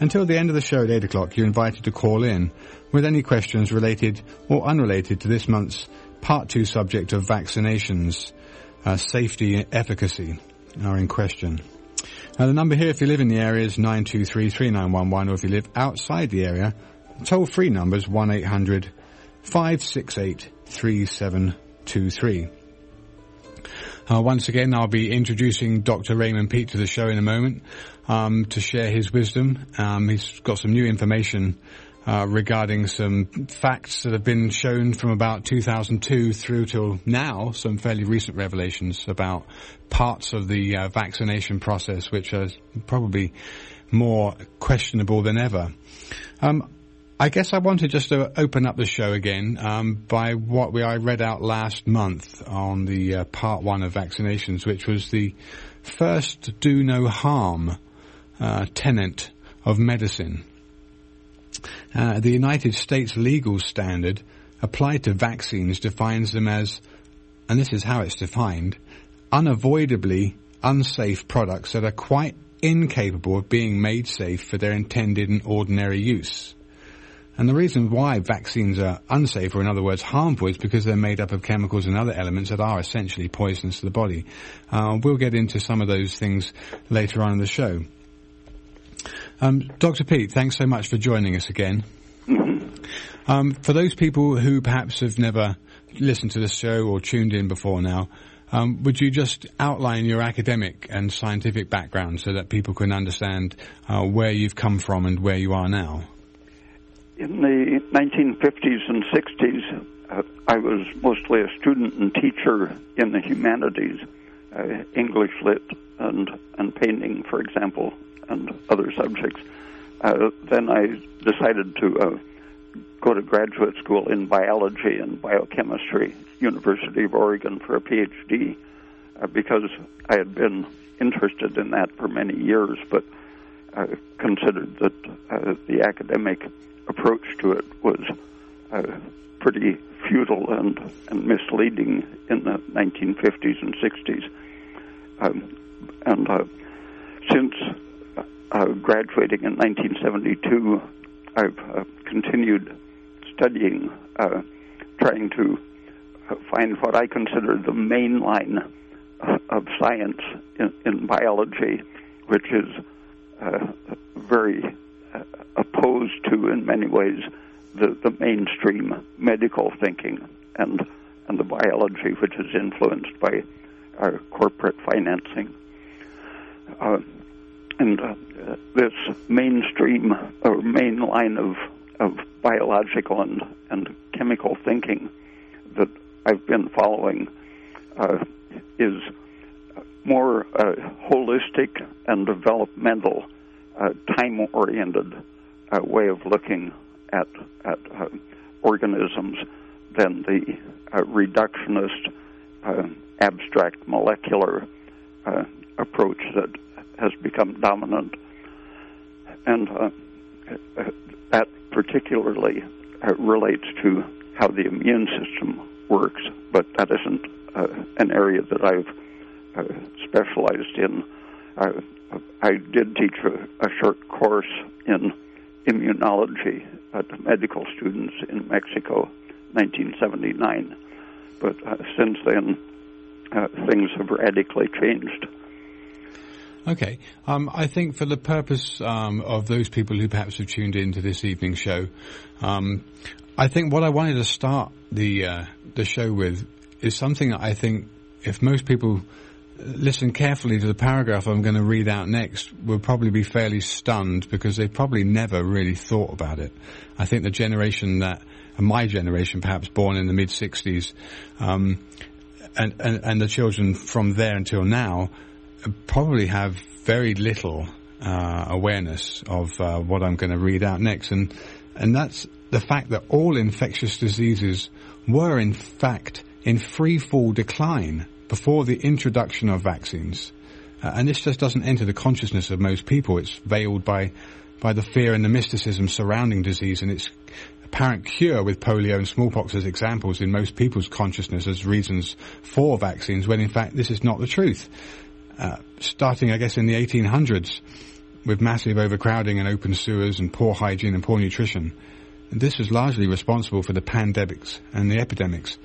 Until the end of the show at 8 o'clock, you're invited to call in with any questions related or unrelated to this month's Part 2 subject of vaccinations. Safety and efficacy are in question. Now, the number here, if you live in the area, is 923-3911, or if you live outside the area, toll-free number is 1-800-568-3723. Once again, I'll be introducing Dr. Raymond Peet to the show in a moment to share his wisdom. He's got some new information regarding some facts that have been shown from about 2002 through till now, some fairly recent revelations about parts of the vaccination process, which are probably more questionable than ever. I guess I wanted just to open up the show again by what I read out last month on the part one of vaccinations, which was the first do no harm tenet of medicine. The United States legal standard applied to vaccines defines them as, and this is how it's defined, unavoidably unsafe products that are quite incapable of being made safe for their intended and ordinary use. And the reason why vaccines are unsafe, or in other words harmful, is because they're made up of chemicals and other elements that are essentially poisonous to the body. We'll get into some of those things later on in the show. Dr. Peet, thanks so much for joining us again. For those people who perhaps have never listened to this show or tuned in before now, would you just outline your academic and scientific background so that people can understand where you've come from and where you are now? In the 1950s and 60s, I was mostly a student and teacher in the humanities, English lit and painting, for example, and other subjects. Then I decided to go to graduate school in biology and biochemistry, University of Oregon, for a PhD, because I had been interested in that for many years, but considered that the academic approach to it was pretty futile and misleading in the 1950s and 60s. Since graduating in 1972, I've continued studying, trying to find what I consider the main line of science in biology, which is very opposed to, in many ways, the mainstream medical thinking and the biology which is influenced by our corporate financing. This mainstream or main line of biological and chemical thinking that I've been following is more holistic and developmental, time-oriented way of looking at organisms than the reductionist, abstract molecular approach that has become dominant. And that particularly relates to how the immune system works, but that isn't an area that I've specialized in. I did teach a short course in immunology to medical students in Mexico, 1979. But since then, things have radically changed. Okay. I think for the purpose of those people who perhaps have tuned in to this evening's show, I think what I wanted to start the show with is something that I think if most people listen carefully to the paragraph I'm going to read out next, will probably be fairly stunned because they probably never really thought about it. I think the generation my generation, perhaps born in the mid-60s, and the children from there until now, probably have very little awareness of what I'm going to read out next. And that's the fact that all infectious diseases were, in fact, in free-fall decline before the introduction of vaccines. And this just doesn't enter the consciousness of most people. It's veiled by the fear and the mysticism surrounding disease and its apparent cure, with polio and smallpox as examples in most people's consciousness as reasons for vaccines, when in fact this is not the truth. Starting, I guess, in the 1800s, with massive overcrowding and open sewers and poor hygiene and poor nutrition. And this was largely responsible for the pandemics and the epidemics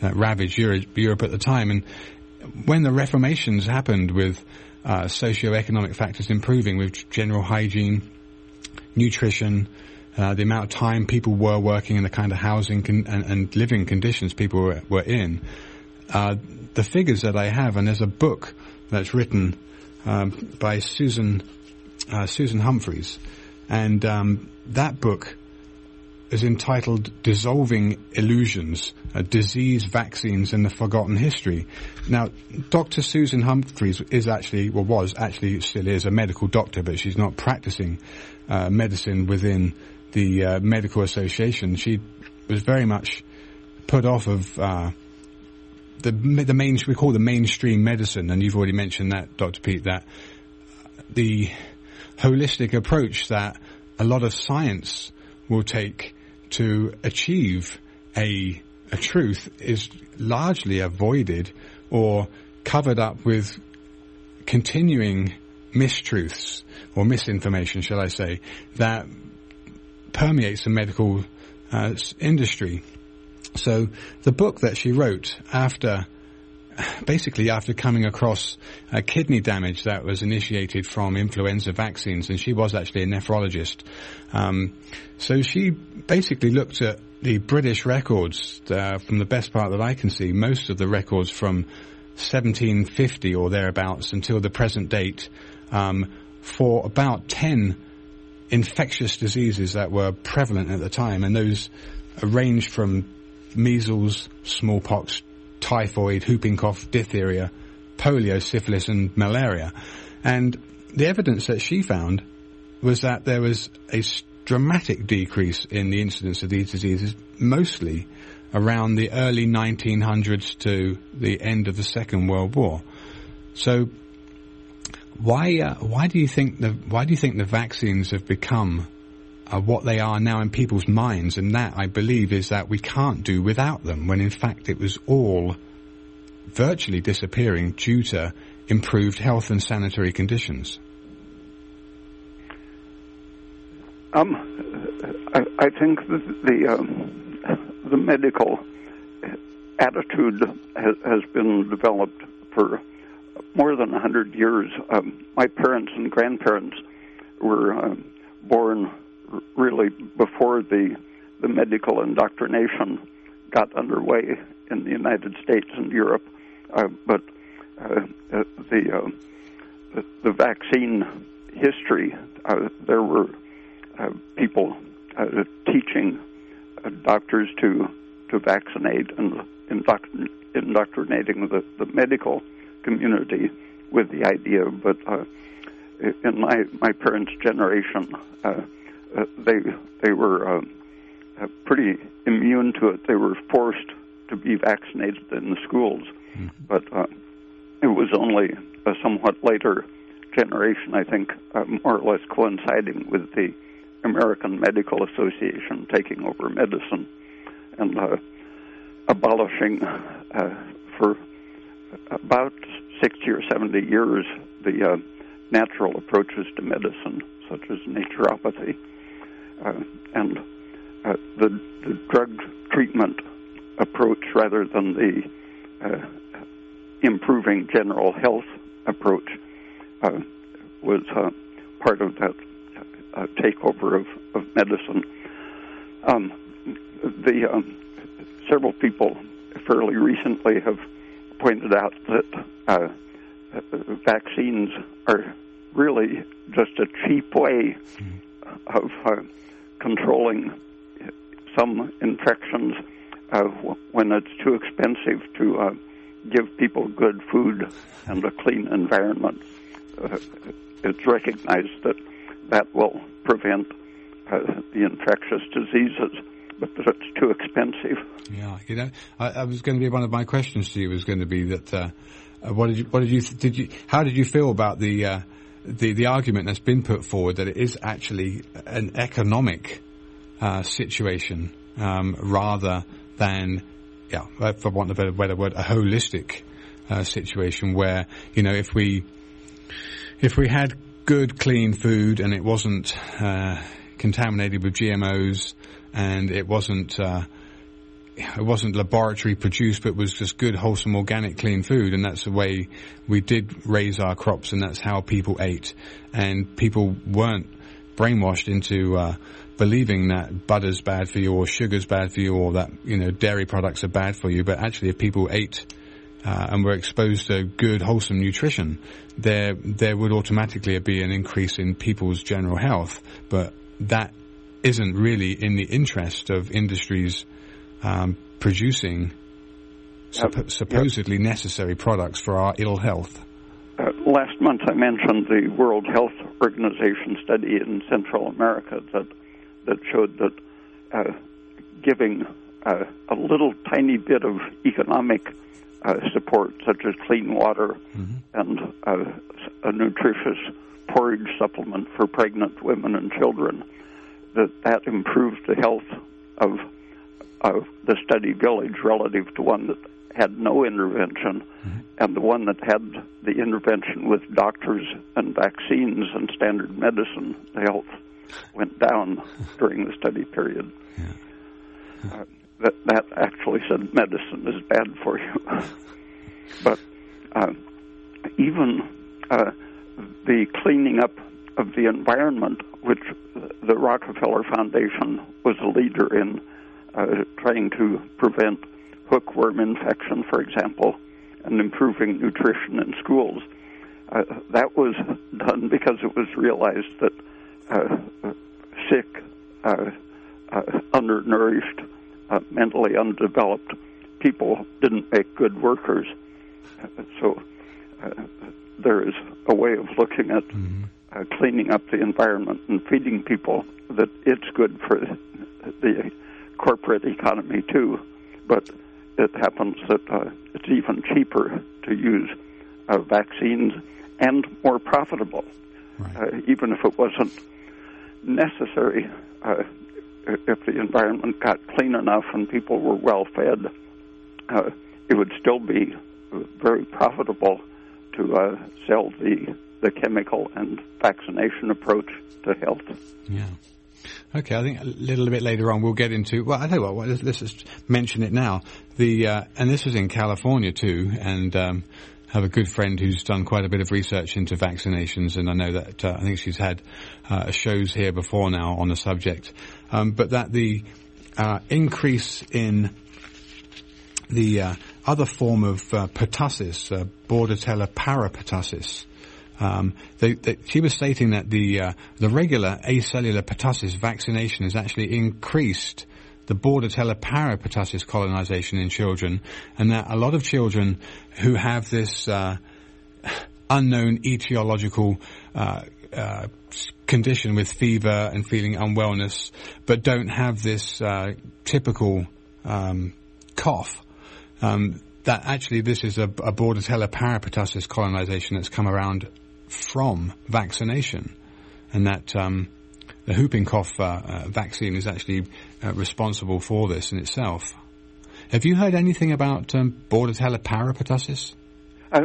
that ravaged Europe at the time. And when the reformations happened with socio-economic factors improving, with general hygiene, nutrition, the amount of time people were working and the kind of housing and living conditions people were in, the figures that I have, and there's a book that's written by Suzanne Humphries, and that book is entitled Dissolving Illusions, Disease, Vaccines and the Forgotten History. Now, Dr. Suzanne Humphries still is a medical doctor, but she's not practicing medicine within the medical association. She was very much put off of the mainstream medicine, and you've already mentioned that, Dr. Pete, that the holistic approach that a lot of science will take to achieve a truth is largely avoided or covered up with continuing mistruths or misinformation, shall I say, that permeates the medical industry. So the book that she wrote after coming across a kidney damage that was initiated from influenza vaccines, and she was actually a nephrologist. So she basically looked at the British records, from the best part that I can see, most of the records from 1750 or thereabouts until the present date, for about 10 infectious diseases that were prevalent at the time, and those ranged from measles, smallpox, typhoid, whooping cough, diphtheria, polio, syphilis and malaria. And the evidence that she found was that there was a dramatic decrease in the incidence of these diseases, mostly around the early 1900s to the end of the Second World War. So why do you think the vaccines have become what they are now in people's minds, and that, I believe, is that we can't do without them, when in fact it was all virtually disappearing due to improved health and sanitary conditions? I think that the medical attitude has been developed for more than 100 years. My parents and grandparents were born really before the medical indoctrination got underway in the United States and Europe, but the vaccine history, there were people teaching doctors to vaccinate and indoctrinating the medical community with the idea. But in my parents' generation, they were pretty immune to it. They were forced to be vaccinated in the schools, but it was only a somewhat later generation, I think, more or less coinciding with the American Medical Association taking over medicine and abolishing for about 60 or 70 years the natural approaches to medicine, such as naturopathy. And the drug treatment approach rather than the improving general health approach was part of that takeover of medicine. Several people fairly recently have pointed out that vaccines are really just a cheap way of controlling some infections when it's too expensive to give people good food and a clean environment. It's recognized that will prevent the infectious diseases, but it's too expensive. Yeah, you know, I was going to be one of my questions to you was going to be that how did you feel about the argument that's been put forward that it is actually an economic situation rather than, for want of a better word, a holistic situation where, you know, if we had good, clean food, and it wasn't contaminated with GMOs, and it wasn't laboratory produced, but was just good, wholesome, organic, clean food. And that's the way we did raise our crops, and that's how people ate. And people weren't brainwashed into believing that butter's bad for you, or sugar's bad for you, or that, you know, dairy products are bad for you. But actually, if people ate and were exposed to good, wholesome nutrition, there would automatically be an increase in people's general health. But that isn't really in the interest of industries producing supposedly necessary products for our ill health. Last month I mentioned the World Health Organization study in Central America that showed that giving a little tiny bit of economic support, such as clean water and a nutritious porridge supplement for pregnant women and children, that improved the health of the study village relative to one that had no intervention, and the one that had the intervention with doctors and vaccines and standard medicine. The health went down during the study period. Yeah. That actually said medicine is bad for you. But even the cleaning up of the environment, which the Rockefeller Foundation was a leader in, trying to prevent hookworm infection, for example, and improving nutrition in schools. That was done because it was realized that sick, undernourished, mentally undeveloped people didn't make good workers. So there is a way of looking at cleaning up the environment and feeding people that it's good for the corporate economy too, but it happens that it's even cheaper to use vaccines and more profitable. Right. Even if it wasn't necessary, if the environment got clean enough and people were well fed, it would still be very profitable to sell the chemical and vaccination approach to health. Yeah. Okay, I think a little bit later on we'll get into... Well, I tell you what, let's just mention it now. And this was in California too, and I have a good friend who's done quite a bit of research into vaccinations, and I know that I think she's had shows here before now on the subject, but that the increase in the other form of pertussis, Bordetella parapertussis, she was stating that the regular acellular pertussis vaccination has actually increased the Bordetella parapertussis colonization in children, and that a lot of children who have this unknown etiological condition with fever and feeling unwellness, but don't have this typical cough, that actually this is a Bordetella parapertussis colonization that's come around from vaccination, and that the whooping cough vaccine is actually responsible for this in itself. Have you heard anything about Bordetella parapertussis?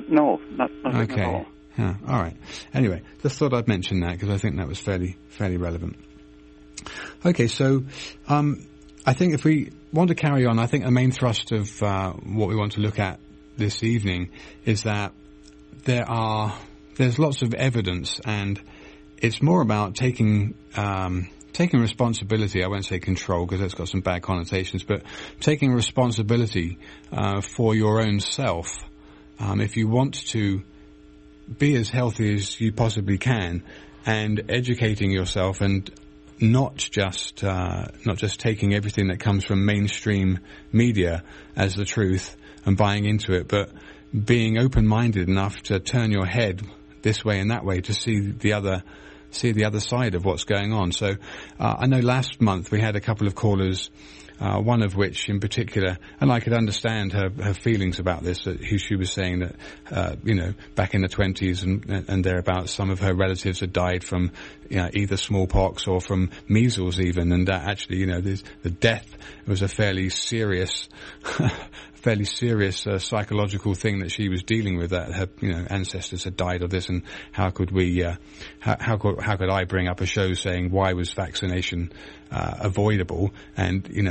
No, nothing at all. Yeah, all right. Anyway, just thought I'd mention that because I think that was fairly relevant. Okay, so I think if we want to carry on, I think the main thrust of what we want to look at this evening is that there's lots of evidence, and it's more about taking responsibility. I won't say control because that's got some bad connotations, but taking responsibility for your own self. If you want to be as healthy as you possibly can, and educating yourself, and not just taking everything that comes from mainstream media as the truth and buying into it, but being open-minded enough to turn your head this way and that way to see the other side of what's going on. So I know last month we had a couple of callers, one of which in particular, and I could understand her feelings about this, that she was saying that back in the 20s and thereabouts, some of her relatives had died from either smallpox or from measles even, and that actually the death was a fairly serious fairly serious psychological thing that she was dealing with, that her ancestors had died of this, and how could we how could I bring up a show saying why was vaccination avoidable, and in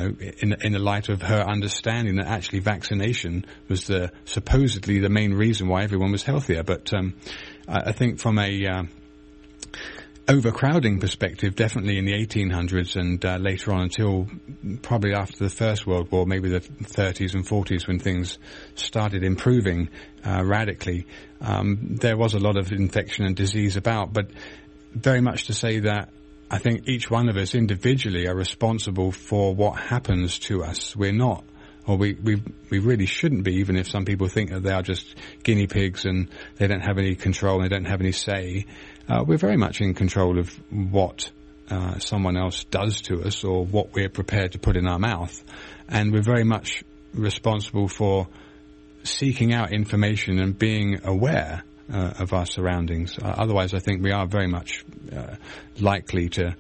the light of her understanding that actually vaccination was the supposedly the main reason why everyone was healthier. But I think from a overcrowding perspective, definitely in the 1800s and later on until probably after the First World War, maybe the 30s and 40s when things started improving radically, there was a lot of infection and disease about. But very much to say that I think each one of us individually are responsible for what happens to us. We're not, or we really shouldn't be, even if some people think that they are just guinea pigs and they don't have any control and they don't have any say. We're very much in control of what someone else does to us or what we're prepared to put in our mouth. And we're very much responsible for seeking out information and being aware of our surroundings. Otherwise, I think we are very much likely to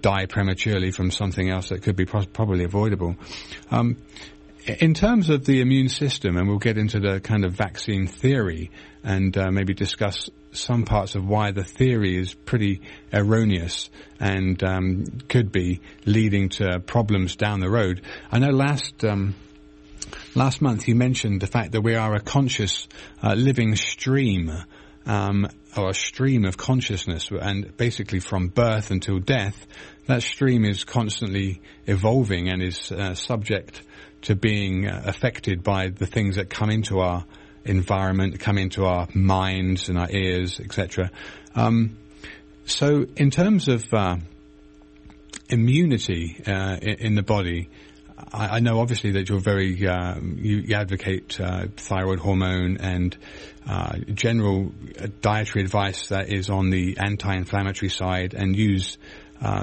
die prematurely from something else that could be probably avoidable. In terms of the immune system, and we'll get into the kind of vaccine theory and maybe discuss some parts of why the theory is pretty erroneous and could be leading to problems down the road. I know last month you mentioned the fact that we are a conscious living stream, or a stream of consciousness, and basically from birth until death, that stream is constantly evolving and is subject to being affected by the things that come into our environment, come into our minds and our ears, etc. So in terms of immunity in the body, I know obviously that you're very you advocate thyroid hormone and general dietary advice that is on the anti-inflammatory side, and use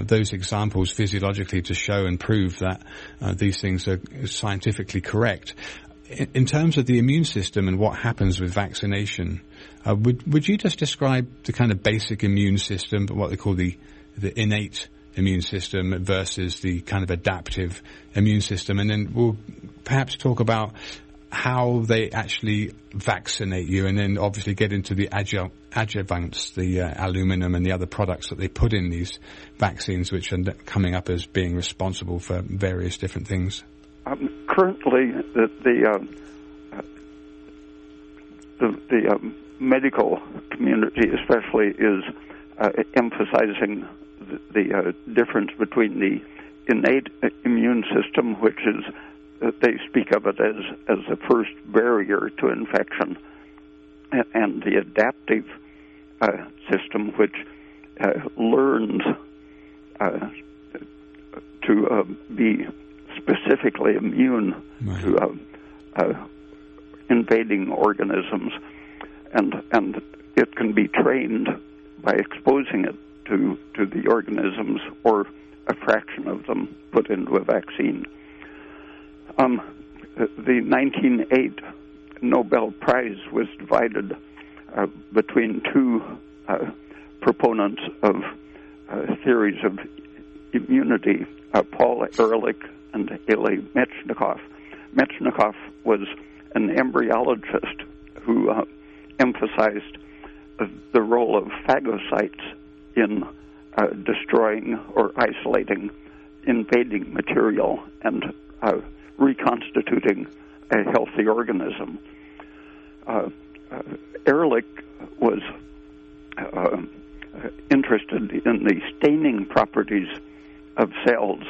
those examples physiologically to show and prove that these things are scientifically correct. In terms of the immune system and what happens with vaccination, would you just describe the kind of basic immune system, what they call the innate immune system versus the kind of adaptive immune system, and then we'll perhaps talk about how they actually vaccinate you, and then obviously get into the adjuvants, the aluminum and the other products that they put in these vaccines, which are coming up as being responsible for various different things. Currently, the medical community especially is emphasizing the difference between the innate immune system, which is they speak of it as the first barrier to infection, and the adaptive system, which learns to be specifically immune right to invading organisms, and it can be trained by exposing it to the organisms or a fraction of them put into a vaccine. The 1908 Nobel Prize was divided between two proponents of theories of immunity, Paul Ehrlich and Ilya Metchnikoff. Metchnikoff was an embryologist who emphasized the role of phagocytes in destroying or isolating invading material and reconstituting a healthy organism. Ehrlich was interested in the staining properties of cells,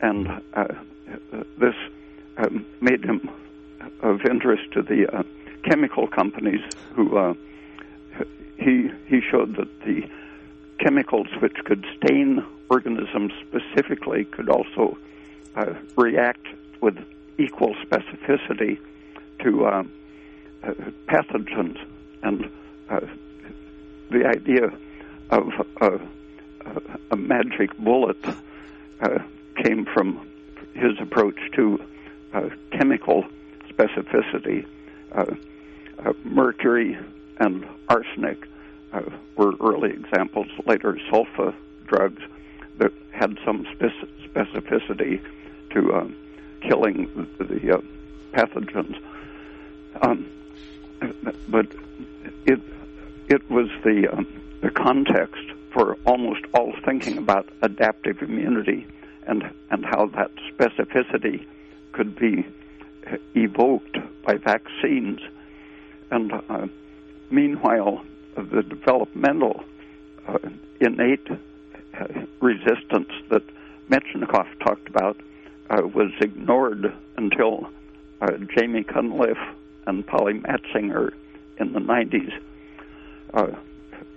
and this made him of interest to the chemical companies, who he showed that the chemicals which could stain organisms specifically could also react with equal specificity to pathogens, and the idea of a magic bullet came from his approach to chemical specificity. Mercury and arsenic were early examples. Later, sulfa drugs that had some specificity to killing the pathogens. But it was the context for almost all thinking about adaptive immunity and how that specificity could be evoked by vaccines. And meanwhile, the developmental innate resistance that Metchnikoff talked about was ignored until Jamie Cunliffe and Polly Matzinger in the 90s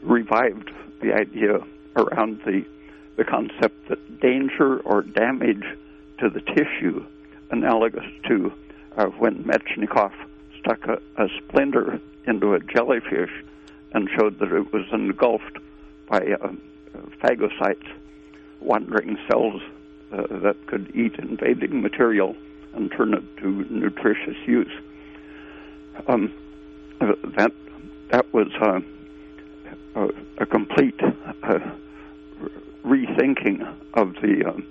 revived the idea around the concept that danger or damage to the tissue, analogous to when Metchnikoff stuck a splinter into a jellyfish and showed that it was engulfed by phagocytes, wandering cells that could eat invading material and turn it to nutritious use. That was a complete rethinking of the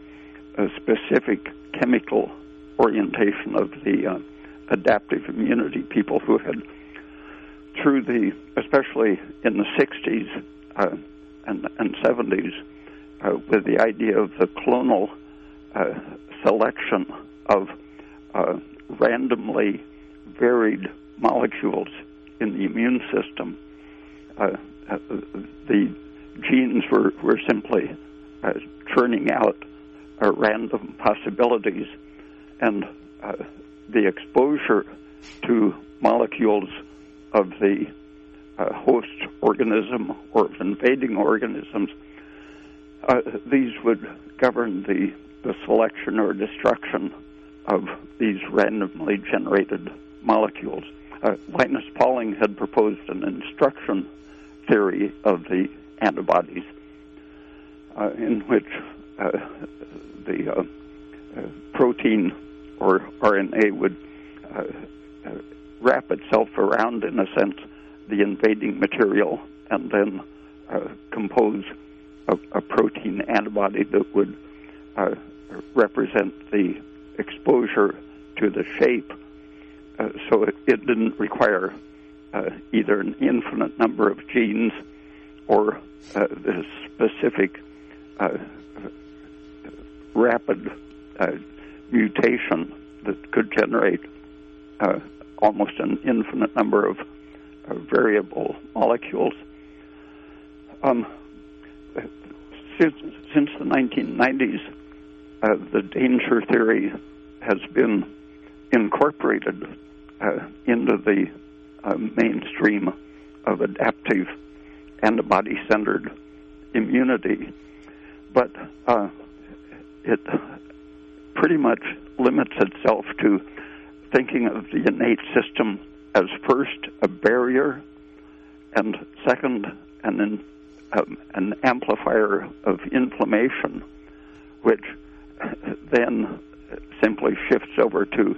specific chemical orientation of the adaptive immunity people who had, through the, especially in the 60s and 70s, with the idea of the clonal selection of randomly varied molecules in the immune system. The genes were simply churning out random possibilities, and the exposure to molecules of the host organism or of invading organisms, these would govern the selection or destruction of these randomly generated molecules. Linus Pauling had proposed an instruction theory of the antibodies, in which the protein or RNA would wrap itself around, in a sense, the invading material and then compose a protein antibody that would represent the exposure to the shape. So it didn't require either an infinite number of genes or the specific rapid mutation that could generate almost an infinite number of variable molecules. Since the 1990s, the danger theory has been incorporated into the mainstream of adaptive antibody-centered immunity, but it pretty much limits itself to thinking of the innate system as first a barrier, and second an amplifier of inflammation, which then simply shifts over to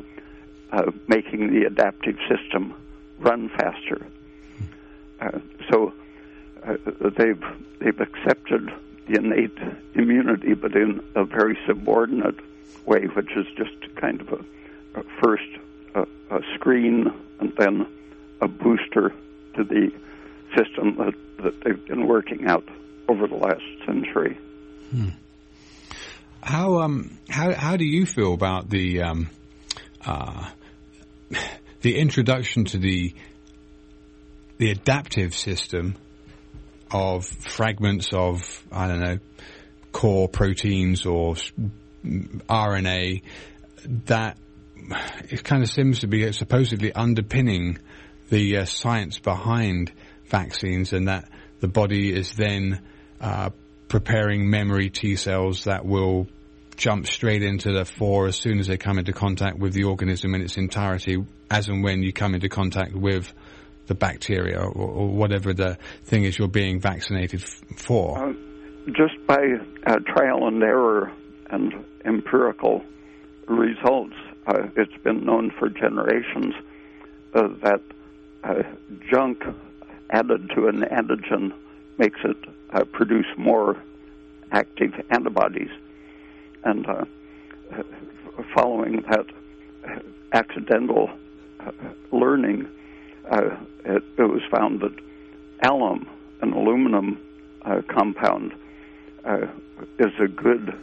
making the adaptive system run faster. So they've accepted the innate immunity, but in a very subordinate way, which is just kind of a first a screen and then a booster to the system that they've been working out over the last century. How do you feel about the introduction to the adaptive system of fragments of, I don't know, core proteins or RNA that it kind of seems to be supposedly underpinning the science behind vaccines, and that the body is then preparing memory T cells that will jump straight into the fore as soon as they come into contact with the organism in its entirety, as and when you come into contact with the bacteria or whatever the thing is you're being vaccinated for? Just by trial and error and empirical results, it's been known for generations that junk added to an antigen makes it produce more active antibodies. And following that, accidental learning, it was found that alum, an aluminum compound, is a good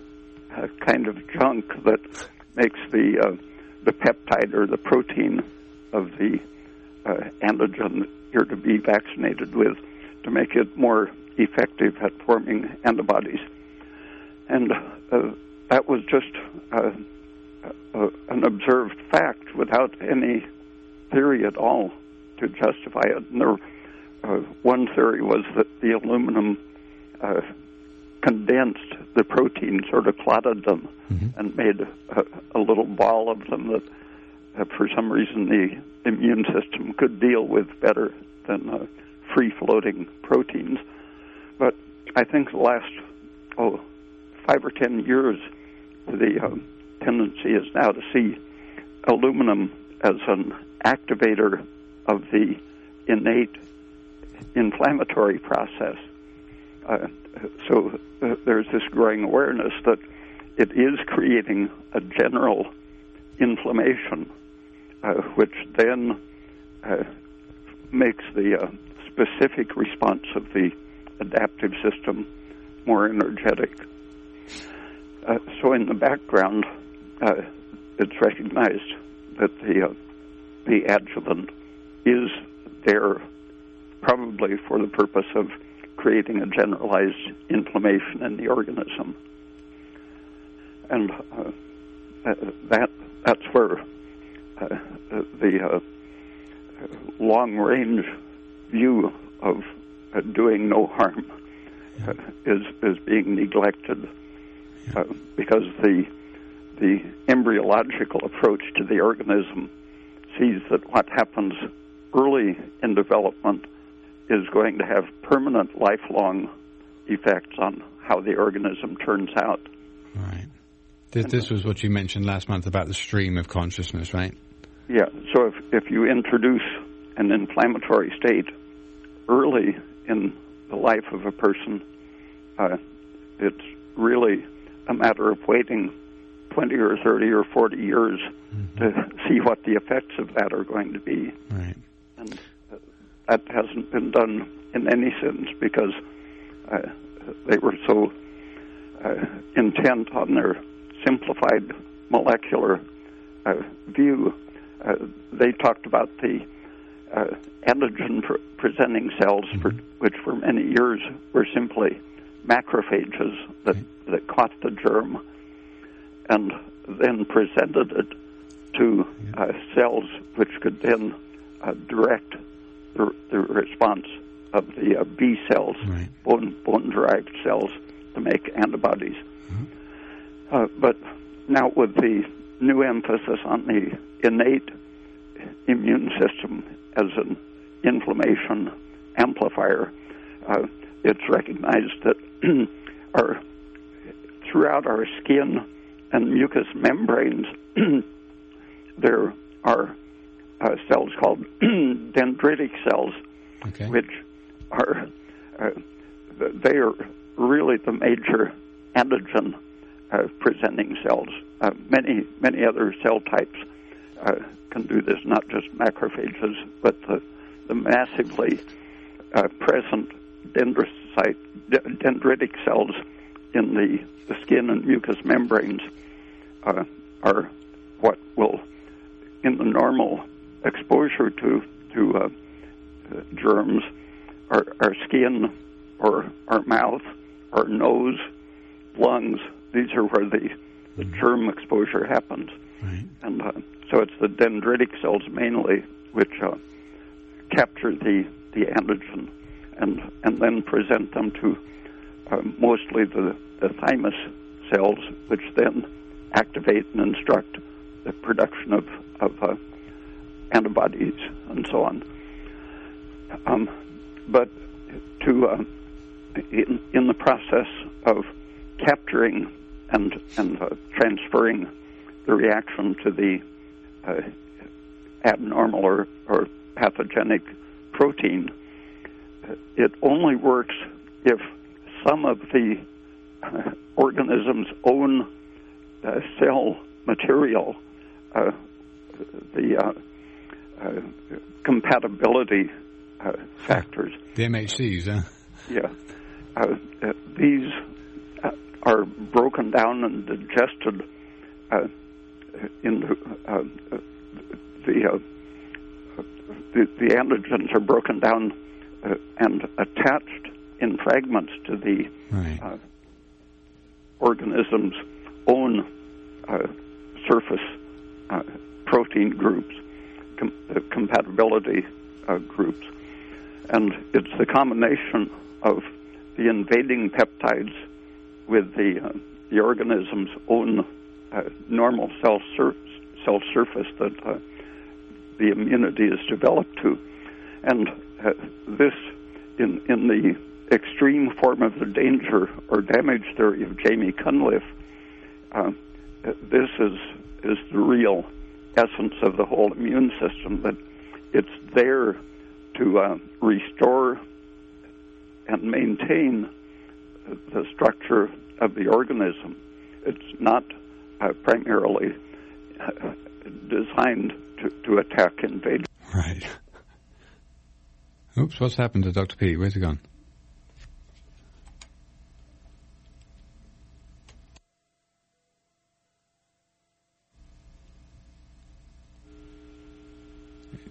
kind of junk that makes the peptide or the protein of the antigen that you're to be vaccinated with to make it more effective at forming antibodies. And that was just an observed fact without any theory at all to justify it. And there, one theory was that the aluminum condensed the protein, sort of clotted them, mm-hmm. and made a little ball of them that for some reason the immune system could deal with better than free-floating proteins. But I think the last 5 or 10 years, the tendency is now to see aluminum as an activator of the innate inflammatory process. So there's this growing awareness that it is creating a general inflammation, which then makes the specific response of the adaptive system more energetic. So in the background, it's recognized that the adjuvant is there probably for the purpose of creating a generalized inflammation in the organism. And that's where the long-range view of doing no harm is being neglected. Because the embryological approach to the organism sees that what happens early in development is going to have permanent lifelong effects on how the organism turns out. Right. This was what you mentioned last month about the stream of consciousness, right? Yeah. So if you introduce an inflammatory state early in the life of a person, it's really a matter of waiting 20 or 30 or 40 years mm-hmm. to see what the effects of that are going to be. Right. And that hasn't been done in any sense because they were so intent on their simplified molecular view. They talked about the antigen-presenting cells, mm-hmm. Which for many years were simply macrophages that caught the germ and then presented it to cells which could then direct the response of the B cells, right. bone-derived cells, to make antibodies. Mm-hmm. But now with the new emphasis on the innate immune system as an inflammation amplifier, it's recognized that throughout our skin and mucous membranes, there are cells called dendritic cells, okay. which are they are really the major antigen presenting cells. Many other cell types can do this, not just macrophages, but the massively present dendritic cells in the skin and mucous membranes are what will, in the normal exposure to germs, our skin or our mouth, our nose, lungs, these are where the germ exposure happens. Right. And so it's the dendritic cells mainly which capture the antigen and then present them to mostly the thymus cells, which then activate and instruct the production of antibodies and so on. But to in the process of capturing and transferring the reaction to the abnormal or pathogenic protein, it only works if some of the organism's own cell material the compatibility factors. The MHCs, huh? Yeah. These are broken down and digested into the antigens are broken down and attached in fragments to the right. Organism's own surface protein groups, compatibility groups. And it's the combination of the invading peptides with the organism's own normal cell surface that the immunity is developed to. And this, in the extreme form of the danger or damage theory of Jamie Cunliffe, this is the real essence of the whole immune system, that it's there to restore and maintain the structure of the organism. It's not primarily designed to attack invaders. Right. Oops, what's happened to Dr. P? Where's he gone?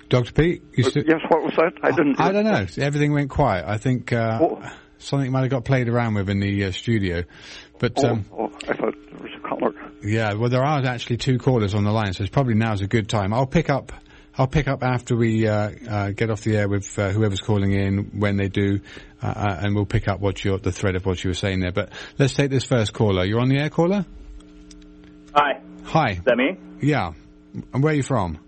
Dr. P, you yes, what was that? I don't know. Everything went quiet. I think something might have got played around with in the studio. But I thought there was a caller. Yeah, well, there are actually two callers on the line, so it's probably now's a good time. I'll pick up after we get off the air with whoever's calling in when they do, and we'll pick up the thread of what you were saying there. But let's take this first caller. You're on the air, caller? Hi. Hi. Is that me? Yeah. And where are you from?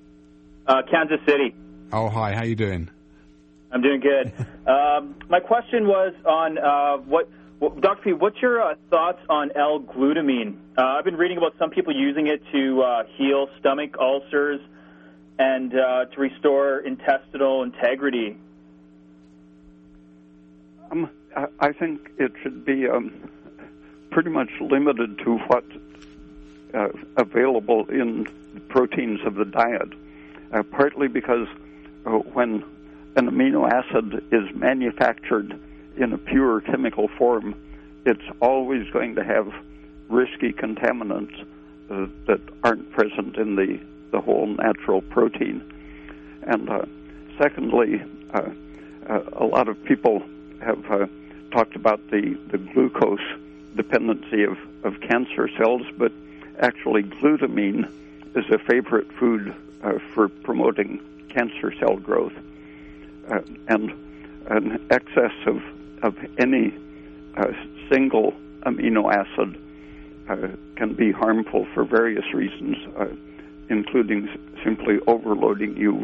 Kansas City. Oh, hi. How you doing? I'm doing good. My question was on Dr. P, what's your thoughts on L-glutamine? I've been reading about some people using it to heal stomach ulcers and to restore intestinal integrity. I think it should be pretty much limited to what's available in the proteins of the diet. Partly because when an amino acid is manufactured in a pure chemical form, it's always going to have risky contaminants that aren't present in the whole natural protein. And secondly, a lot of people have talked about the glucose dependency of cancer cells, but actually glutamine is a favorite food for promoting cancer cell growth, and an excess of any single amino acid can be harmful for various reasons, including simply overloading you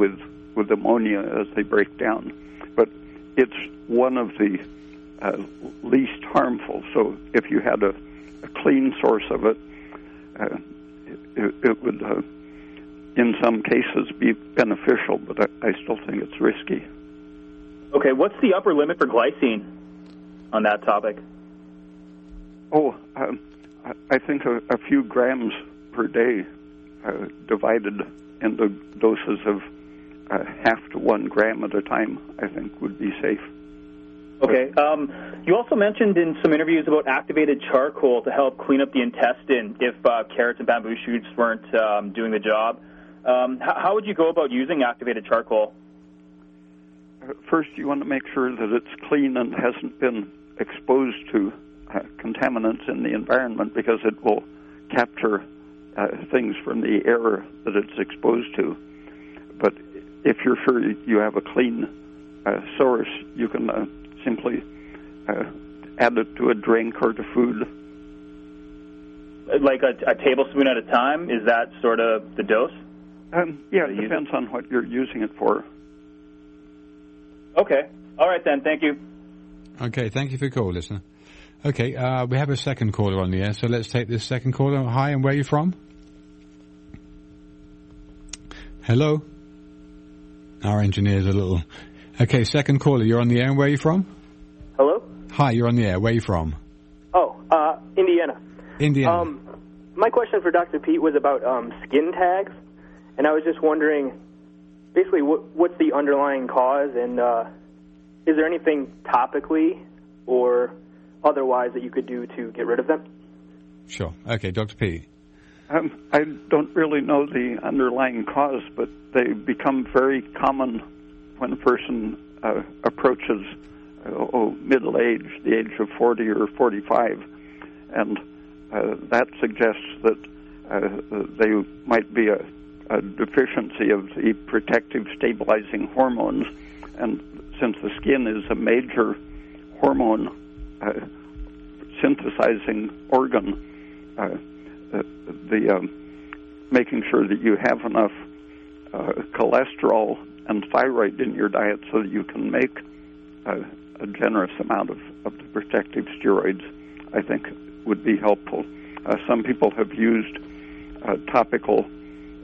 with ammonia as they break down. But it's one of the least harmful. So if you had a clean source of it, it would in some cases be beneficial, but I still think it's risky. Okay, what's the upper limit for glycine on that topic? Oh, I think a few grams per day divided into doses of 0.5 to 1 gram at a time, I think, would be safe. Okay. You also mentioned in some interviews about activated charcoal to help clean up the intestine if carrots and bamboo shoots weren't doing the job. How would you go about using activated charcoal? First, you want to make sure that it's clean and hasn't been exposed to contaminants in the environment, because it will capture things from the air that it's exposed to. But if you're sure you have a clean source, you can simply add it to a drink or to food. Like a tablespoon at a time? Is that sort of the dose? Yeah, it depends on what you're using it for. Okay. All right, then. Thank you. Okay. Thank you for your call, listener. Okay. We have a second caller on the air, so let's take this second caller. Hi, and where are you from? Hello? Our engineer's a little... Okay, second caller, you're on the air. Where are you from? Hello? Hi, you're on the air. Where are you from? Oh, Indiana. My question for Dr. Pete was about skin tags. And I was just wondering, basically, what's the underlying cause, and is there anything topically or otherwise that you could do to get rid of them? Sure. Okay, Dr. P. I don't really know the underlying cause, but they become very common when a person approaches middle age, the age of 40 or 45, and that suggests that they might be a deficiency of the protective stabilizing hormones. And since the skin is a major hormone synthesizing organ, making sure that you have enough cholesterol and thyroid in your diet so that you can make a generous amount of the protective steroids, I think, would be helpful. Some people have used topical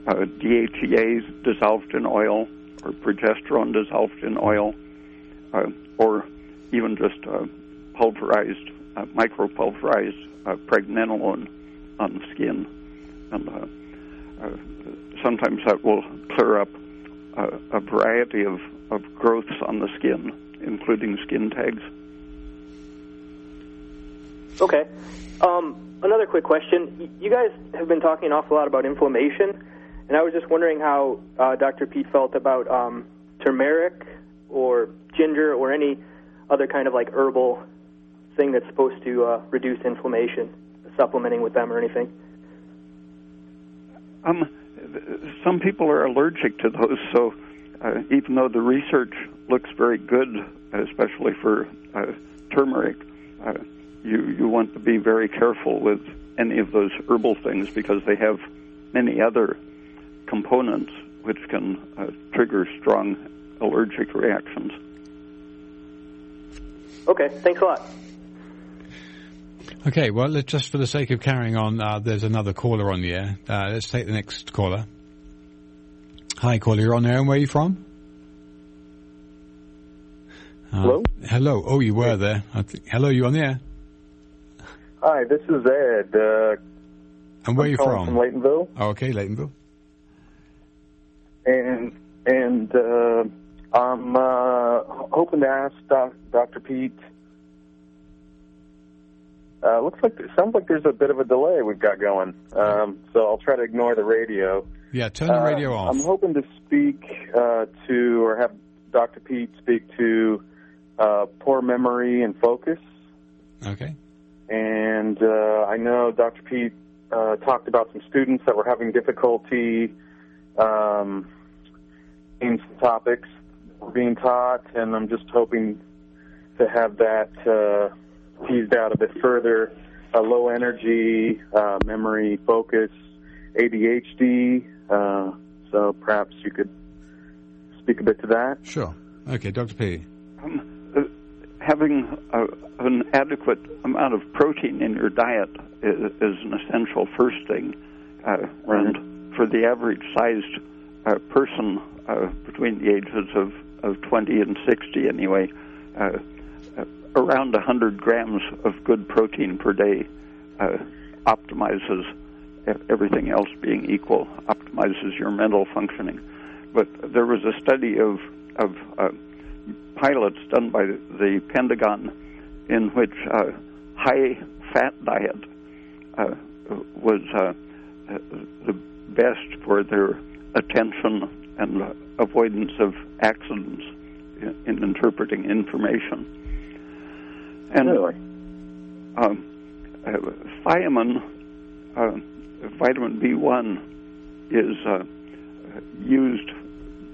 DHEAs dissolved in oil, or progesterone dissolved in oil, or even just pulverized, micropulverized pregnenolone on the skin. And sometimes that will clear up a variety of growths on the skin, including skin tags. Okay. Another quick question. You guys have been talking an awful lot about inflammation, and I was just wondering how Dr. Pete felt about turmeric or ginger or any other kind of like herbal thing that's supposed to reduce inflammation, supplementing with them or anything. Some people are allergic to those, so even though the research looks very good, especially for turmeric, you want to be very careful with any of those herbal things because they have many other components which can trigger strong allergic reactions. Okay, thanks a lot. Okay, well, just for the sake of carrying on, there's another caller on the air. Let's take the next caller. Hi, caller, you're on there, and where are you from? Hello? Hello. Oh, you were there. Hello, you on the air? Hi, this is Ed. And where are you from? From Laytonville. Oh, okay, Laytonville. And I'm hoping to ask Dr. Pete. Looks like sounds like there's a bit of a delay we've got going, so I'll try to ignore the radio. Yeah, turn the radio off. I'm hoping to speak to, or have Dr. Pete speak to, poor memory and focus. Okay. And I know Dr. Pete talked about some students that were having difficulty in some topics that were being taught, and I'm just hoping to have that teased out a bit further. Low energy, memory, focus, ADHD. So perhaps you could speak a bit to that. Sure. Okay, Dr. P. Having an adequate amount of protein in your diet is an essential first thing. And for the average sized person between the ages of 20 and 60 anyway, around 100 grams of good protein per day optimizes, everything else being equal, optimizes your mental functioning. But there was a study of pilots done by the Pentagon in which high-fat diet was the best for their attention and avoidance of accidents in interpreting information. And thiamine, vitamin B1, is used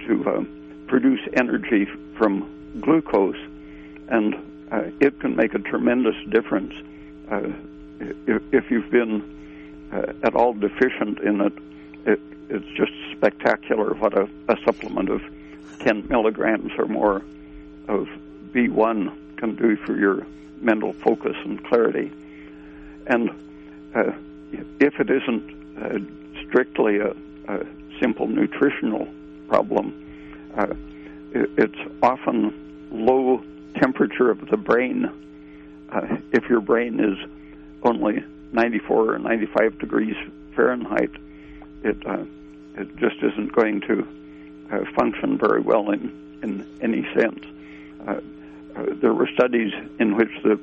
to produce energy from glucose, and it can make a tremendous difference if you've been at all deficient in it. It's just spectacular what a supplement of 10 milligrams or more of B1 can do for your mental focus and clarity. And if it isn't strictly a simple nutritional problem, it's often low temperature of the brain. If your brain is only 94 or 95 degrees Fahrenheit, it It just isn't going to function very well in any sense. There were studies in which the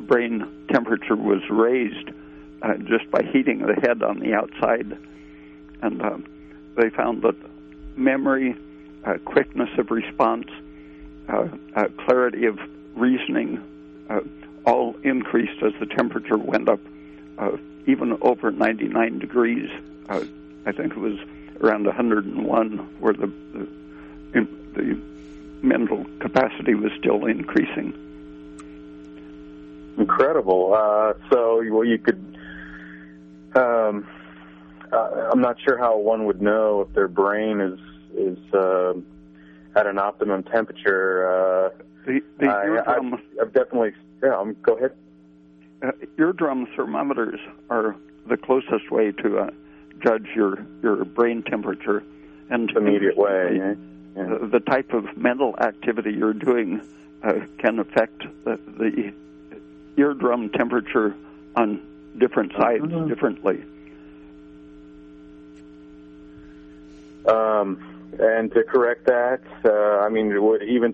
brain temperature was raised just by heating the head on the outside, and they found that memory, quickness of response, clarity of reasoning, all increased as the temperature went up, even over 99 degrees. I think it was around 101 where the mental capacity was still increasing. Incredible. I'm not sure how one would know if their brain is at an optimum temperature. Go ahead. Eardrum thermometers are the closest way to judge your brain temperature, and immediate way. Yeah. The type of mental activity you're doing can affect the eardrum temperature on different sides differently. And to correct that, would even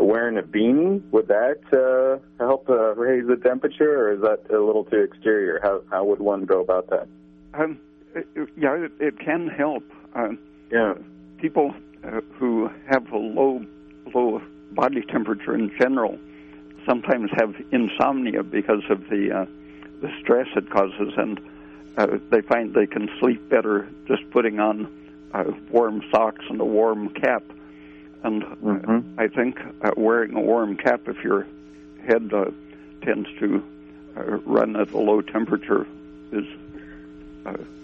wearing a beanie, would that help raise the temperature, or is that a little too exterior? How would one go about that? It can help. People who have a low body temperature in general sometimes have insomnia because of the stress it causes, and they find they can sleep better just putting on warm socks and a warm cap. And I think wearing a warm cap, if your head tends to run at a low temperature, is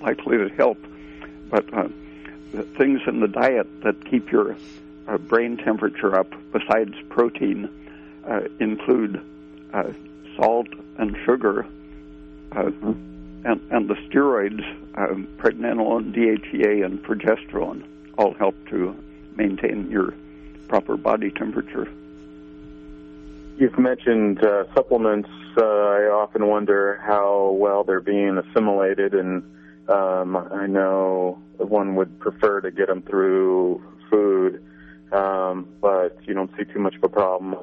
likely to help. But things in the diet that keep your brain temperature up, besides protein, include salt and sugar and the steroids, pregnenolone, DHEA, and progesterone, all help to maintain your proper body temperature. You've mentioned supplements. I often wonder how well they're being assimilated, and I know one would prefer to get them through food, but you don't see too much of a problem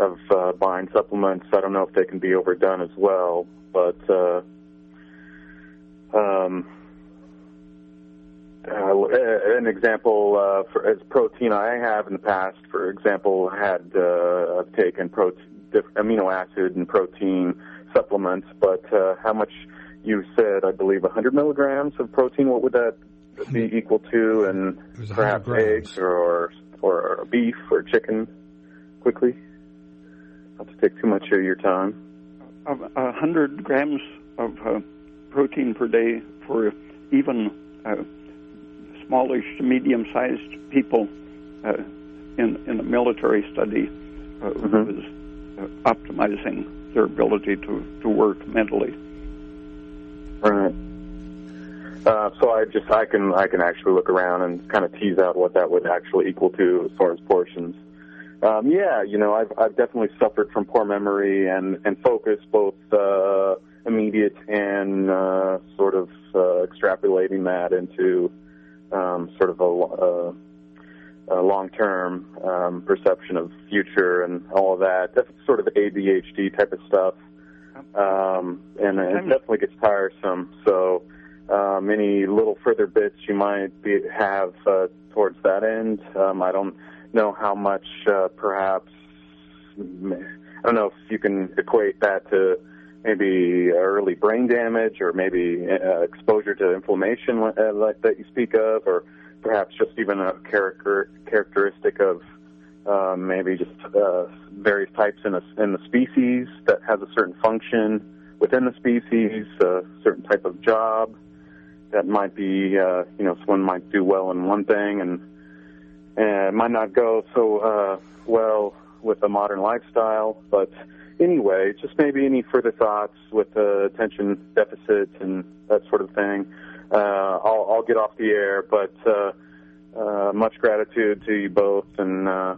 of buying supplements. I don't know if they can be overdone as well, but an example is protein. I have in the past, for example, I've taken amino acid and protein supplements, but how much you said, I believe 100 milligrams of protein, what would that be equal to? And perhaps eggs or beef or chicken quickly? Not to take too much of your time. 100 grams of protein per day for even smallish to medium-sized people in a military study was optimizing their ability to work mentally. Right. So I can actually look around and kind of tease out what that would actually equal to as far as portions. I've definitely suffered from poor memory and focus, both immediate and sort of extrapolating that into sort of a long-term perception of future and all of that. That's sort of ADHD type of stuff, and it definitely gets tiresome. So any little further bits you might have towards that end. I don't know how much perhaps, I don't know if you can equate that to maybe early brain damage, or maybe exposure to inflammation like that you speak of, or perhaps just even a characteristic of maybe just various types in the species that has a certain function within the species, a certain type of job that might be, someone might do well in one thing and it might not go so well with the modern lifestyle, but anyway, just maybe any further thoughts with attention deficits and that sort of thing. I'll get off the air, but much gratitude to you both, and I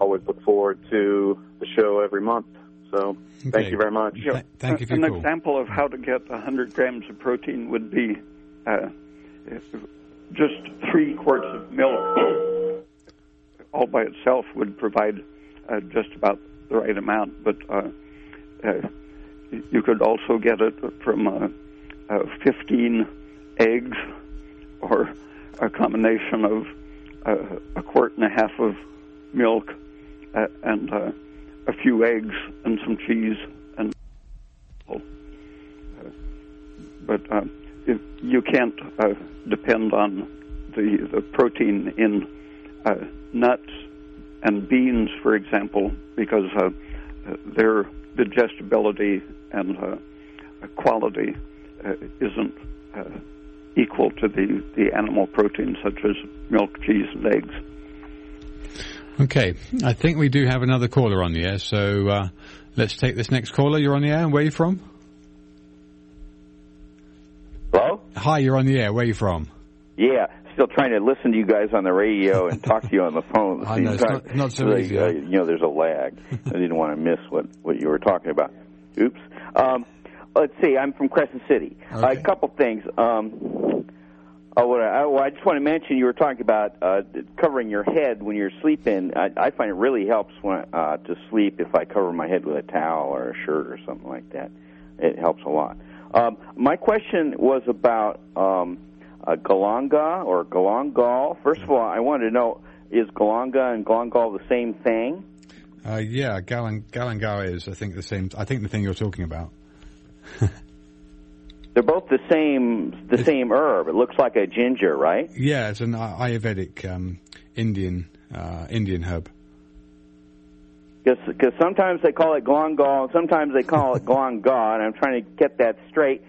always look forward to the show every month. So thank you very much. Thank you for an example of how to get 100 grams of protein would be just 3 quarts of milk all by itself would provide just about the right amount, but you could also get it from 15 eggs or a combination of a quart and a half of milk and a few eggs and some cheese. And but you can't depend on the protein in nuts and beans, for example, because their digestibility and quality isn't equal to the animal protein, such as milk, cheese, and eggs. Okay, I think we do have another caller on the air, so let's take this next caller. You're on the air, and where are you from? Hello? Hi, you're on the air. Where are you from? Yeah, still trying to listen to you guys on the radio and talk to you on the phone at the same time. It's not so easy. You know, there's a lag. I didn't want to miss what you were talking about. Oops. Let's see, I'm from Crescent City. Okay. A couple things. I just want to mention you were talking about covering your head when you're sleeping. I find it really helps when to sleep if I cover my head with a towel or a shirt or something like that. It helps a lot. My question was about galanga or galangal. First of all, I wanted to know, is galanga and galangal the same thing? Yeah, galangal is, I think, the same. I think the thing you're talking about. They're both the same herb. It looks like a ginger, right? Yeah, it's an Ayurvedic Indian herb. Because sometimes they call it galangal, sometimes they call it galanga, and I'm trying to get that straight.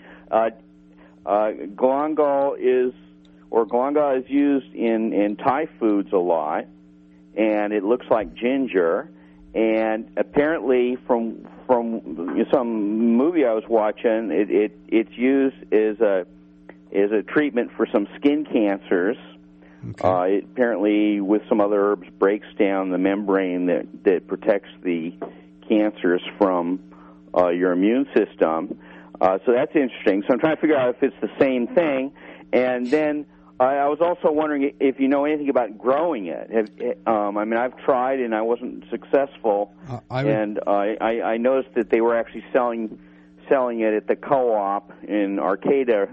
Galanga is used in Thai foods a lot, and it looks like ginger. And apparently, from some movie I was watching, it's used as a treatment for some skin cancers. Okay. It apparently, with some other herbs, breaks down the membrane that protects the cancers from your immune system. So that's interesting. So I'm trying to figure out if it's the same thing. And then I was also wondering if you know anything about growing it. I mean, I've tried and I wasn't successful. I noticed that they were actually selling it at the co-op in Arcata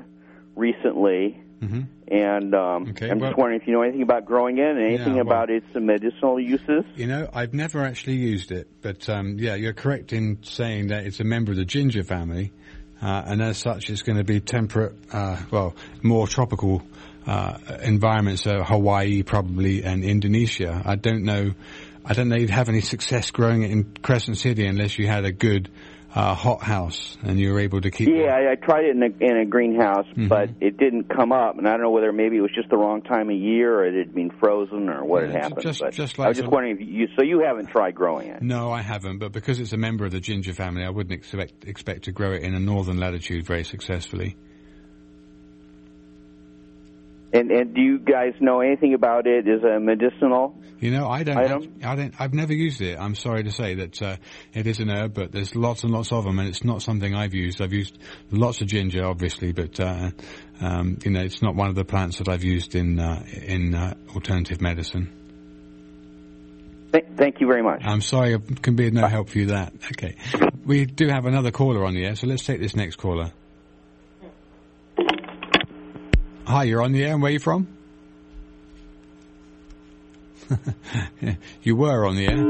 recently. Mm-hmm. And I'm just wondering if you know anything about growing it and anything about its medicinal uses. You know, I've never actually used it, but you're correct in saying that it's a member of the ginger family, and as such, it's going to be temperate, more tropical environments, Hawaii probably and Indonesia. I don't know you'd have any success growing it in Crescent City unless you had a good hot house and you were able to keep. Yeah, I tried it in a greenhouse, mm-hmm. but it didn't come up, and I don't know whether maybe it was just the wrong time of year, or it had been frozen, or what had happened. I was just wondering if you. So you haven't tried growing it? No, I haven't. But because it's a member of the ginger family, I wouldn't expect to grow it in a northern latitude very successfully. And do you guys know anything about it as a medicinal? You know, I've never used it. I'm sorry to say that it is an herb, but there's lots and lots of them, and it's not something I've used. I've used lots of ginger, obviously, but it's not one of the plants that I've used in alternative medicine. Thank you very much. I'm sorry, I can be of no help for you. That okay? We do have another caller on the air, so let's take this next caller. Hi, you're on the air, and where are you from? You were on the air.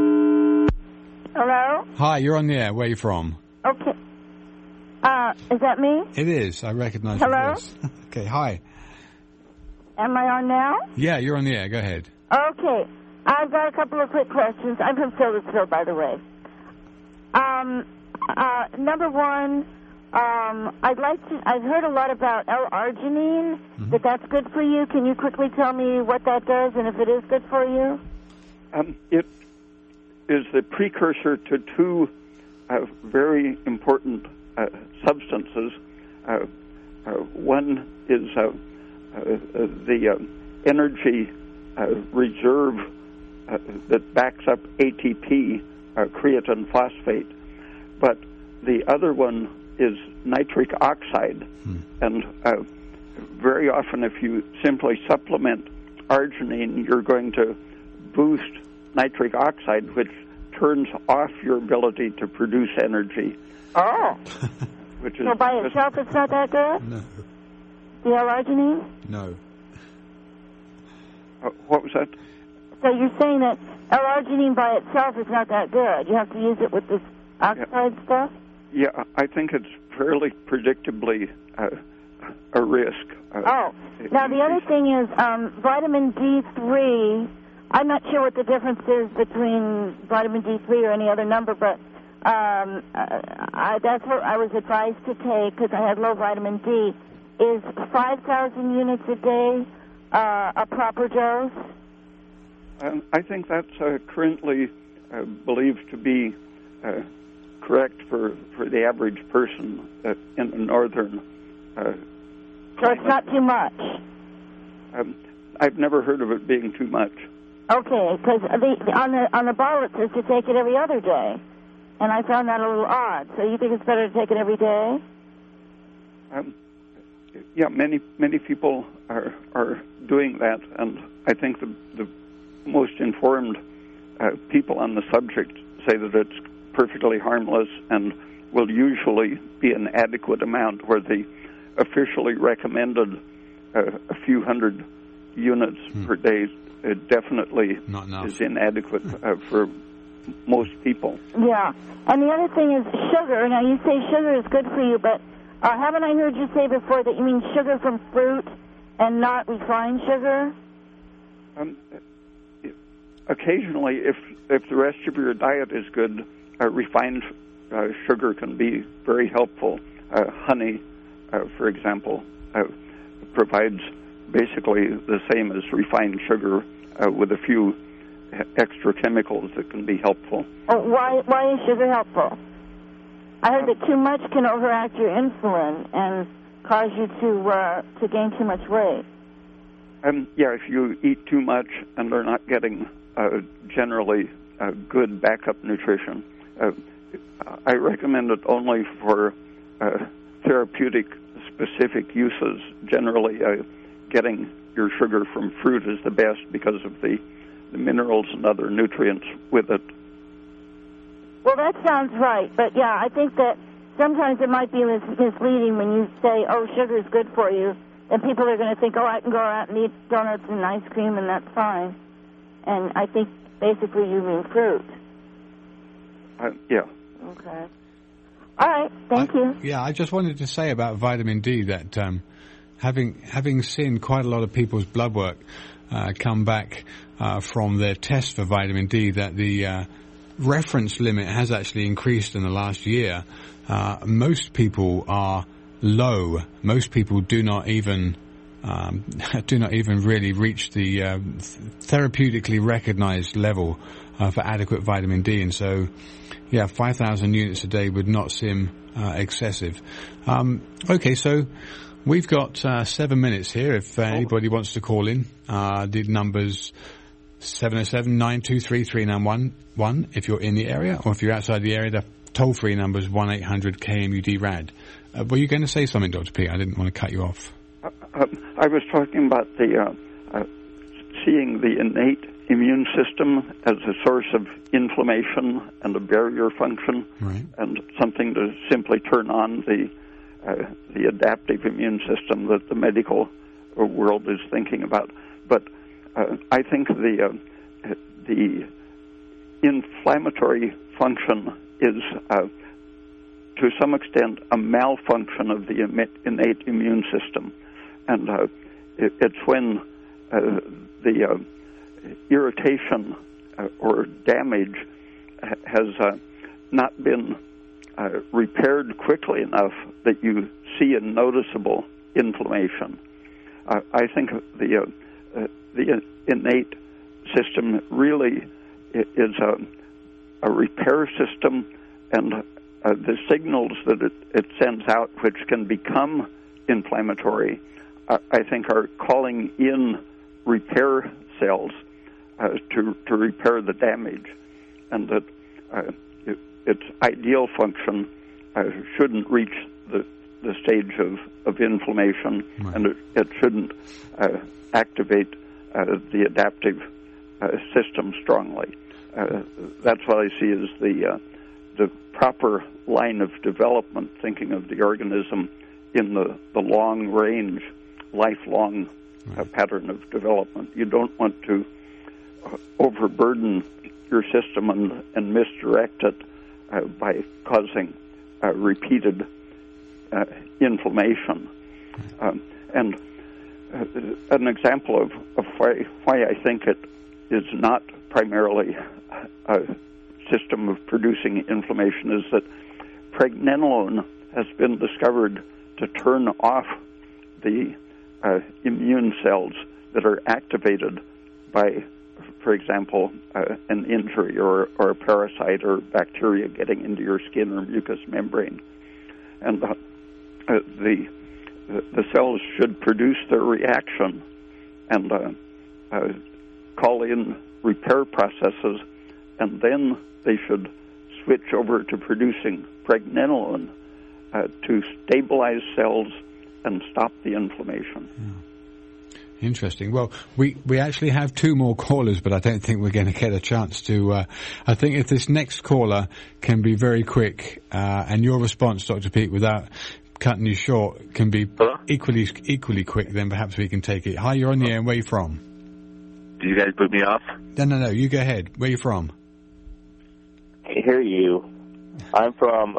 Hello? Hi, you're on the air. Where are you from? Okay. Is that me? It is. I recognize your voice. Hello? Okay, hi. Am I on now? Yeah, you're on the air. Go ahead. Okay. I've got a couple of quick questions. I'm from Silversville, by the way. Number one, I've heard a lot about L-arginine, mm-hmm. that's good for you. Can you quickly tell me what that does and if it is good for you? It is the precursor to two very important substances. One is the energy reserve that backs up ATP, creatine phosphate, but the other one is nitric oxide, and very often if you simply supplement arginine, you're going to boost nitric oxide, which turns off your ability to produce energy. Oh. Which is so by itself it's not that good? No. The arginine? No. What was that? So you're saying that L-arginine by itself is not that good. You have to use it with this oxide stuff? Yeah, I think it's fairly predictably a risk. Now the other thing is vitamin D3. I'm not sure what the difference is between vitamin D3 or any other number, but that's what I was advised to take because I had low vitamin D. Is 5,000 units a day a proper dose? I think that's currently believed to be correct for the average person in the northern climate. So it's not too much? I've never heard of it being too much. Okay, because on the bottle it says to take it every other day, and I found that a little odd. So you think it's better to take it every day? Yeah, many people are doing that, and I think the most informed people on the subject say that it's perfectly harmless and will usually be an adequate amount, where the officially recommended a few hundred units per day definitely is inadequate for most people. Yeah. And the other thing is sugar. Now, you say sugar is good for you, but haven't I heard you say before that you mean sugar from fruit and not refined sugar? Occasionally, if the rest of your diet is good, refined sugar can be very helpful. Honey, for example, provides basically the same as refined sugar with a few extra chemicals that can be helpful. Oh, why is sugar helpful? I heard that too much can overact your insulin and cause you to gain too much weight. Yeah, if you eat too much and are not getting generally good backup nutrition. I recommend it only for therapeutic specific uses. Generally, getting your sugar from fruit is the best because of the minerals and other nutrients with it. Well, that sounds right, but yeah, I think that sometimes it might be misleading when you say, oh, sugar is good for you, and people are going to think, oh, I can go out and eat donuts and ice cream, and that's fine. And I think basically you mean fruit. Yeah. Okay. All right. Thank you. Yeah, I just wanted to say about vitamin D that having seen quite a lot of people's blood work come back from their test for vitamin D, that the reference limit has actually increased in the last year. Most people are low. Most people do not even really reach the therapeutically recognized level for adequate vitamin D, and so, yeah, 5,000 units a day would not seem excessive. Okay, so we've got 7 minutes here. If anybody wants to call in, the number's 707-923-3911 if you're in the area, or if you're outside the area, the toll-free number's 1-800-KMUD-RAD. Were you going to say something, Dr. P? I didn't want to cut you off. I was talking about the seeing the innate immune system as a source of inflammation and a barrier function, right, and something to simply turn on the adaptive immune system that the medical world is thinking about. But I think the inflammatory function is to some extent a malfunction of the innate immune system. And it's when the irritation or damage has not been repaired quickly enough that you see a noticeable inflammation. I think the innate system really is a repair system, and the signals that it sends out, which can become inflammatory, I think are calling in repair cells to repair the damage, and that its ideal function shouldn't reach the the stage of inflammation, right. And it shouldn't activate the adaptive system strongly. That's what I see as the proper line of development, thinking of the organism in the long range, lifelong pattern of development. You don't want to overburden your system and misdirect it by causing repeated inflammation. And an example of why I think it is not primarily a system of producing inflammation is that pregnenolone has been discovered to turn off the immune cells that are activated by, for example, an injury or a parasite or bacteria getting into your skin or mucous membrane. And the cells should produce their reaction and call in repair processes, and then they should switch over to producing pregnenolone to stabilize cells and stop the inflammation. Yeah. Interesting. Well, we actually have two more callers, but I don't think we're going to get a chance to... I think if this next caller can be very quick, and your response, Dr. Pete, without cutting you short, can be equally quick, then perhaps we can take it. Hi, you're on the air. Where are you from? Did you guys put me off? No. You go ahead. Where are you from? I hear you. I'm from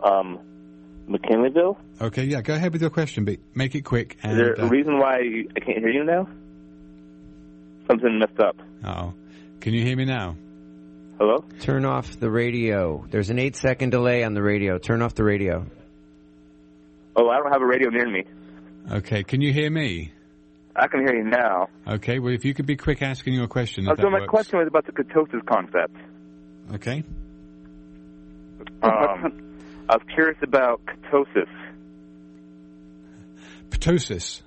McKinleyville. Okay, yeah. Go ahead with your question, but make it quick. And, is there a reason why I can't hear you now? Something messed up. Uh-oh. Can you hear me now? Hello? Turn off the radio. There's an 8-second delay on the radio. Turn off the radio. Oh, I don't have a radio near me. Okay. Can you hear me? I can hear you now. Okay, well, if you could be quick asking your question. So my question was about the ketosis concept. Okay. I was curious about ketosis. Ptosis.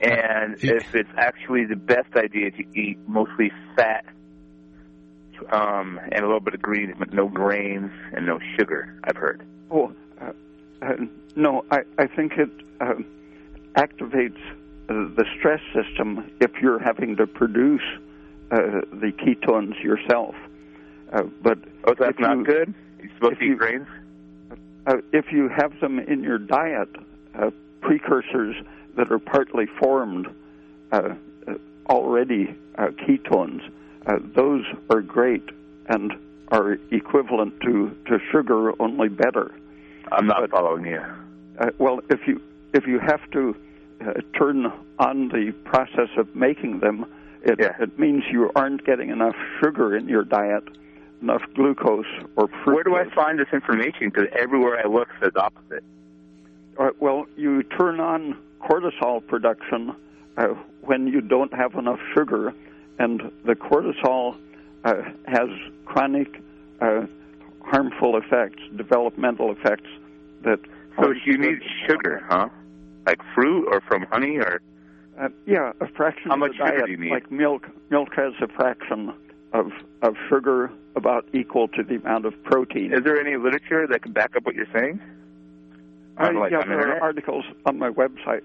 And if it's actually the best idea to eat mostly fat and a little bit of greens, but no grains and no sugar, I've heard. Well, no, I think it activates the stress system if you're having to produce the ketones yourself. But that's not good? You're supposed to eat grains? If you have them in your diet, precursors that are partly formed already ketones, those are great and are equivalent to sugar, only better. I'm not following you. Well, if you have to turn on the process of making them, it means you aren't getting enough sugar in your diet, enough glucose or fructose. Where do I find this information? Because everywhere I look says opposite. Well, you turn on cortisol production when you don't have enough sugar, and the cortisol has chronic harmful effects, developmental effects. So you need sugar, huh? Like fruit or from honey or? Yeah, a fraction of the diet, like milk. Milk has a fraction of sugar about equal to the amount of protein. Is there any literature that can back up what you're saying? Yeah, there are articles on my website.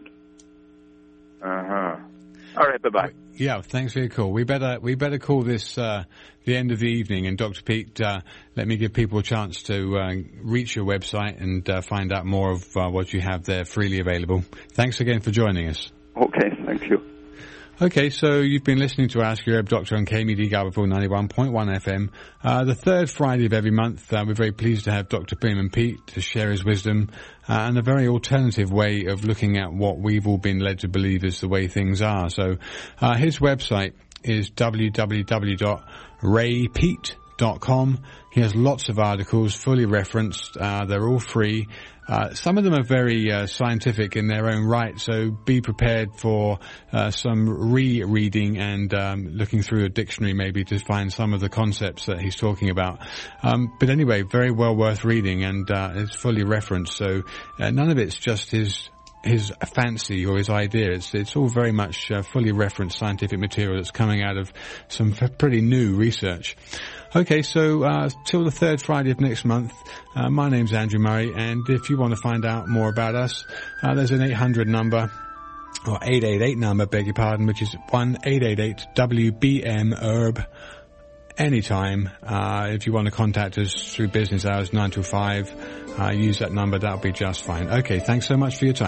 All right, bye-bye. Yeah, thanks for your call. We better call this the end of the evening. And Dr. Pete, let me give people a chance to reach your website and find out more of what you have there freely available. Thanks again for joining us. Okay, thank you. Okay, so you've been listening to Ask Your Herb Doctor on KMUD Garberville 91.1 FM. The third Friday of every month, we're very pleased to have Dr. Beam Pete to share his wisdom and a very alternative way of looking at what we've all been led to believe is the way things are. So his website is www.raypeat.com. He has lots of articles, fully referenced. They're all free. Some of them are very scientific in their own right, so be prepared for some re-reading and looking through a dictionary maybe to find some of the concepts that he's talking about. But anyway, very well worth reading, and it's fully referenced, so none of it's just his fancy or his idea. It's all very much fully referenced scientific material that's coming out of some pretty new research. Okay, so till the third Friday of next month, my name's Andrew Murray, and if you want to find out more about us, there's an 800 number, or 888 number, beg your pardon, which is 1-888-WBM-HERB. Anytime, if you want to contact us through business hours, 9 to 5, use that number, that'll be just fine. Okay, thanks so much for your time.